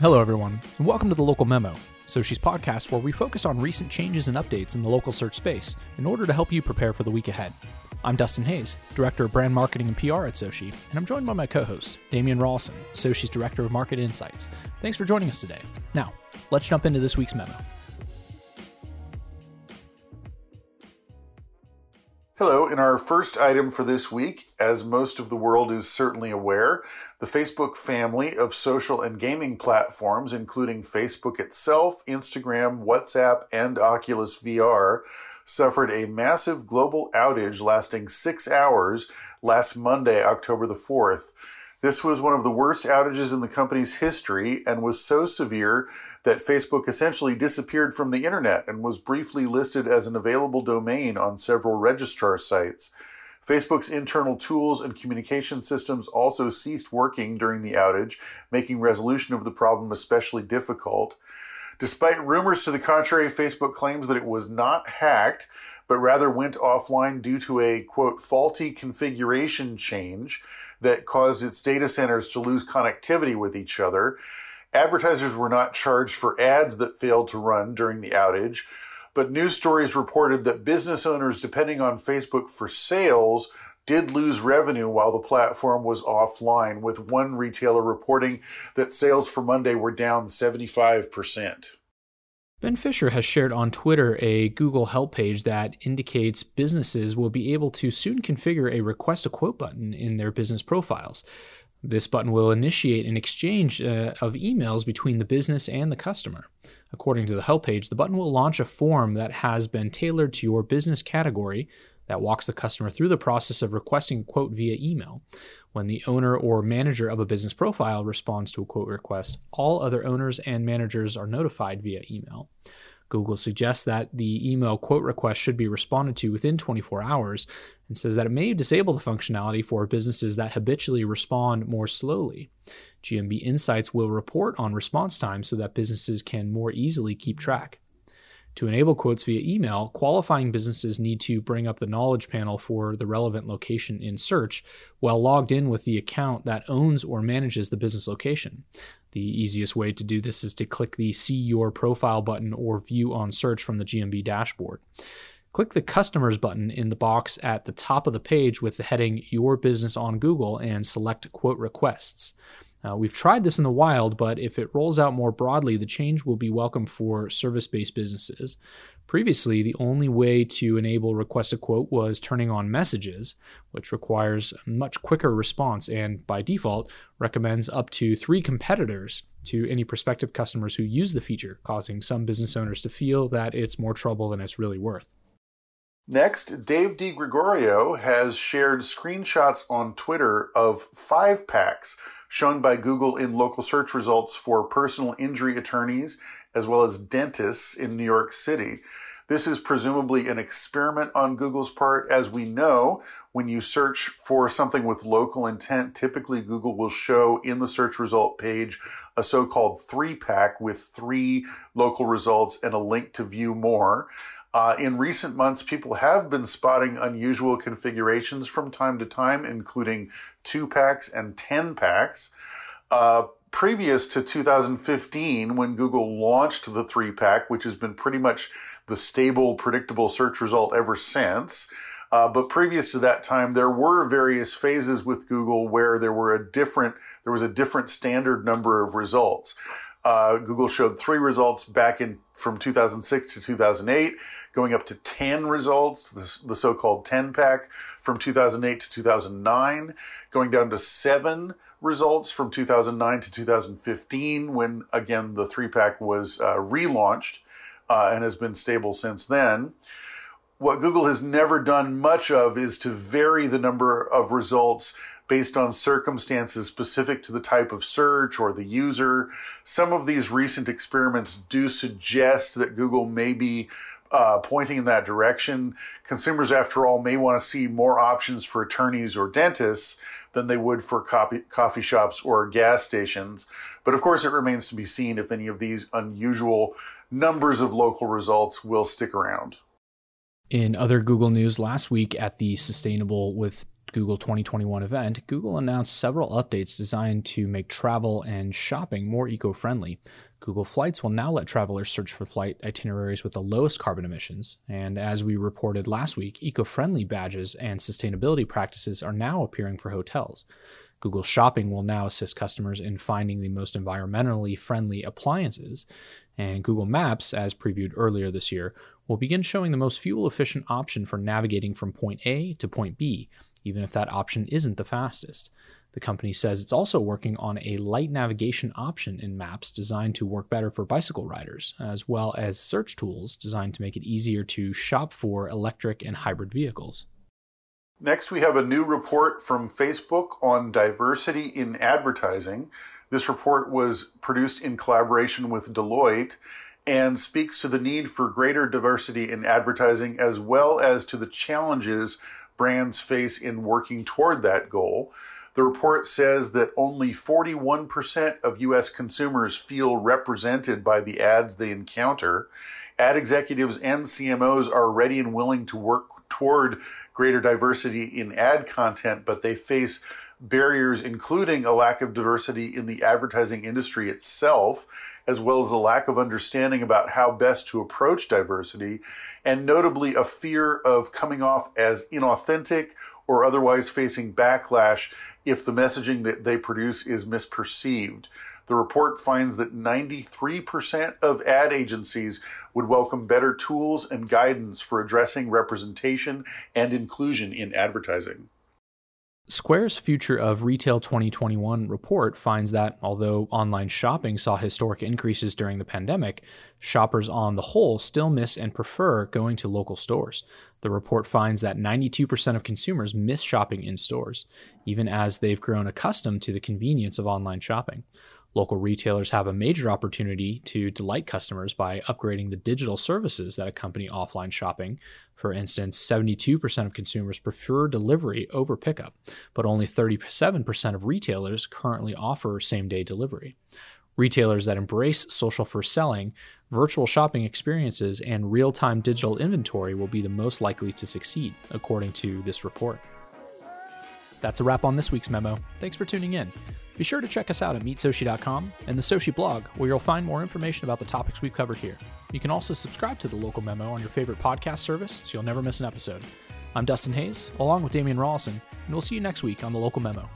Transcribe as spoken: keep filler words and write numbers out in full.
Hello everyone, and welcome to The Local Memo, Soshi's podcast where we focus on recent changes and updates in the local search space in order to help you prepare for the week ahead. I'm Dustin Hayes, Director of Brand Marketing and P R at Soshi, and I'm joined by my co-host, Damian Rawlinson, Soshi's Director of Market Insights. Thanks for joining us today. Now, let's jump into this week's memo. Hello. In our first item for this week, as most of the world is certainly aware, the Facebook family of social and gaming platforms, including Facebook itself, Instagram, WhatsApp, and Oculus V R, suffered a massive global outage lasting six hours last Monday, October the fourth. This was one of the worst outages in the company's history and was so severe that Facebook essentially disappeared from the internet and was briefly listed as an available domain on several registrar sites. Facebook's internal tools and communication systems also ceased working during the outage, making resolution of the problem especially difficult. Despite rumors to the contrary, Facebook claims that it was not hacked, but rather went offline due to a, quote, faulty configuration change that caused its data centers to lose connectivity with each other. Advertisers were not charged for ads that failed to run during the outage, but news stories reported that business owners depending on Facebook for sales did lose revenue while the platform was offline, with one retailer reporting that sales for Monday were down seventy-five percent. Ben Fisher has shared on Twitter a Google help page that indicates businesses will be able to soon configure a request a quote button in their business profiles. This button will initiate an exchange uh, of emails between the business and the customer. According to the help page, the button will launch a form that has been tailored to your business category that walks the customer through the process of requesting a quote via email. When the owner or manager of a business profile responds to a quote request, all other owners and managers are notified via email. Google suggests that the email quote request should be responded to within twenty-four hours and says that it may disable the functionality for businesses that habitually respond more slowly. G M B Insights will report on response time so that businesses can more easily keep track. To enable quotes via email, qualifying businesses need to bring up the knowledge panel for the relevant location in search while logged in with the account that owns or manages the business location. The easiest way to do this is to click the See Your Profile button or View on Search from the G M B dashboard. Click the Customers button in the box at the top of the page with the heading Your Business on Google and select Quote Requests. Uh, we've tried this in the wild, but if it rolls out more broadly, the change will be welcome for service-based businesses. Previously, the only way to enable request a quote was turning on messages, which requires a much quicker response and, by default, recommends up to three competitors to any prospective customers who use the feature, causing some business owners to feel that it's more trouble than it's really worth. Next, Dave DiGregorio has shared screenshots on Twitter of five packs shown by Google in local search results for personal injury attorneys as well as dentists in New York City. This is presumably an experiment on Google's part. As we know, when you search for something with local intent, typically Google will show in the search result page a so-called three-pack with three local results and a link to view more. Uh, in recent months, people have been spotting unusual configurations from time to time, including two-packs and ten-packs. Uh, previous to two thousand fifteen, when Google launched the three-pack, which has been pretty much the stable, predictable search result ever since, Uh, but previous to that time, there were various phases with Google where there were a different, there was a different standard number of results. Uh, Google showed three results back in from two thousand six to two thousand eight, going up to ten results, the, the so-called ten-pack from two thousand eight to two thousand nine, going down to seven results from two thousand nine to two thousand fifteen, when again the three-pack was uh, relaunched uh, and has been stable since then. What Google has never done much of is to vary the number of results based on circumstances specific to the type of search or the user. Some of these recent experiments do suggest that Google may be uh, pointing in that direction. Consumers, after all, may want to see more options for attorneys or dentists than they would for copy- coffee shops or gas stations. But of course, it remains to be seen if any of these unusual numbers of local results will stick around. In other Google news last week at the Sustainable with Google twenty twenty-one event, Google announced several updates designed to make travel and shopping more eco-friendly. Google Flights will now let travelers search for flight itineraries with the lowest carbon emissions. And as we reported last week, eco-friendly badges and sustainability practices are now appearing for hotels. Google Shopping will now assist customers in finding the most environmentally friendly appliances. And Google Maps, as previewed earlier this year, will begin showing the most fuel-efficient option for navigating from point A to point B, even if that option isn't the fastest. The company says it's also working on a light navigation option in Maps designed to work better for bicycle riders, as well as search tools designed to make it easier to shop for electric and hybrid vehicles. Next, we have a new report from Facebook on diversity in advertising. This report was produced in collaboration with Deloitte and speaks to the need for greater diversity in advertising, as well as to the challenges brands face in working toward that goal. The report says that only forty-one percent of U S consumers feel represented by the ads they encounter. Ad executives and C M Os are ready and willing to work toward greater diversity in ad content, but they face barriers, including a lack of diversity in the advertising industry itself, as well as a lack of understanding about how best to approach diversity, and notably a fear of coming off as inauthentic or otherwise facing backlash if the messaging that they produce is misperceived. The report finds that ninety-three percent of ad agencies would welcome better tools and guidance for addressing representation and inclusion in advertising. Square's Future of Retail twenty twenty-one report finds that, although online shopping saw historic increases during the pandemic, shoppers on the whole still miss and prefer going to local stores. The report finds that ninety-two percent of consumers miss shopping in stores, even as they've grown accustomed to the convenience of online shopping. Local retailers have a major opportunity to delight customers by upgrading the digital services that accompany offline shopping. For instance, seventy-two percent of consumers prefer delivery over pickup, but only thirty-seven percent of retailers currently offer same-day delivery. Retailers that embrace social-first selling, virtual shopping experiences, and real-time digital inventory will be the most likely to succeed, according to this report. That's a wrap on this week's memo. Thanks for tuning in. Be sure to check us out at meet sochi dot com and the Soshi blog, where you'll find more information about the topics we've covered here. You can also subscribe to the local memo on your favorite podcast service so you'll never miss an episode. I'm Dustin Hayes, along with Damian Rawlinson, and we'll see you next week on the local memo.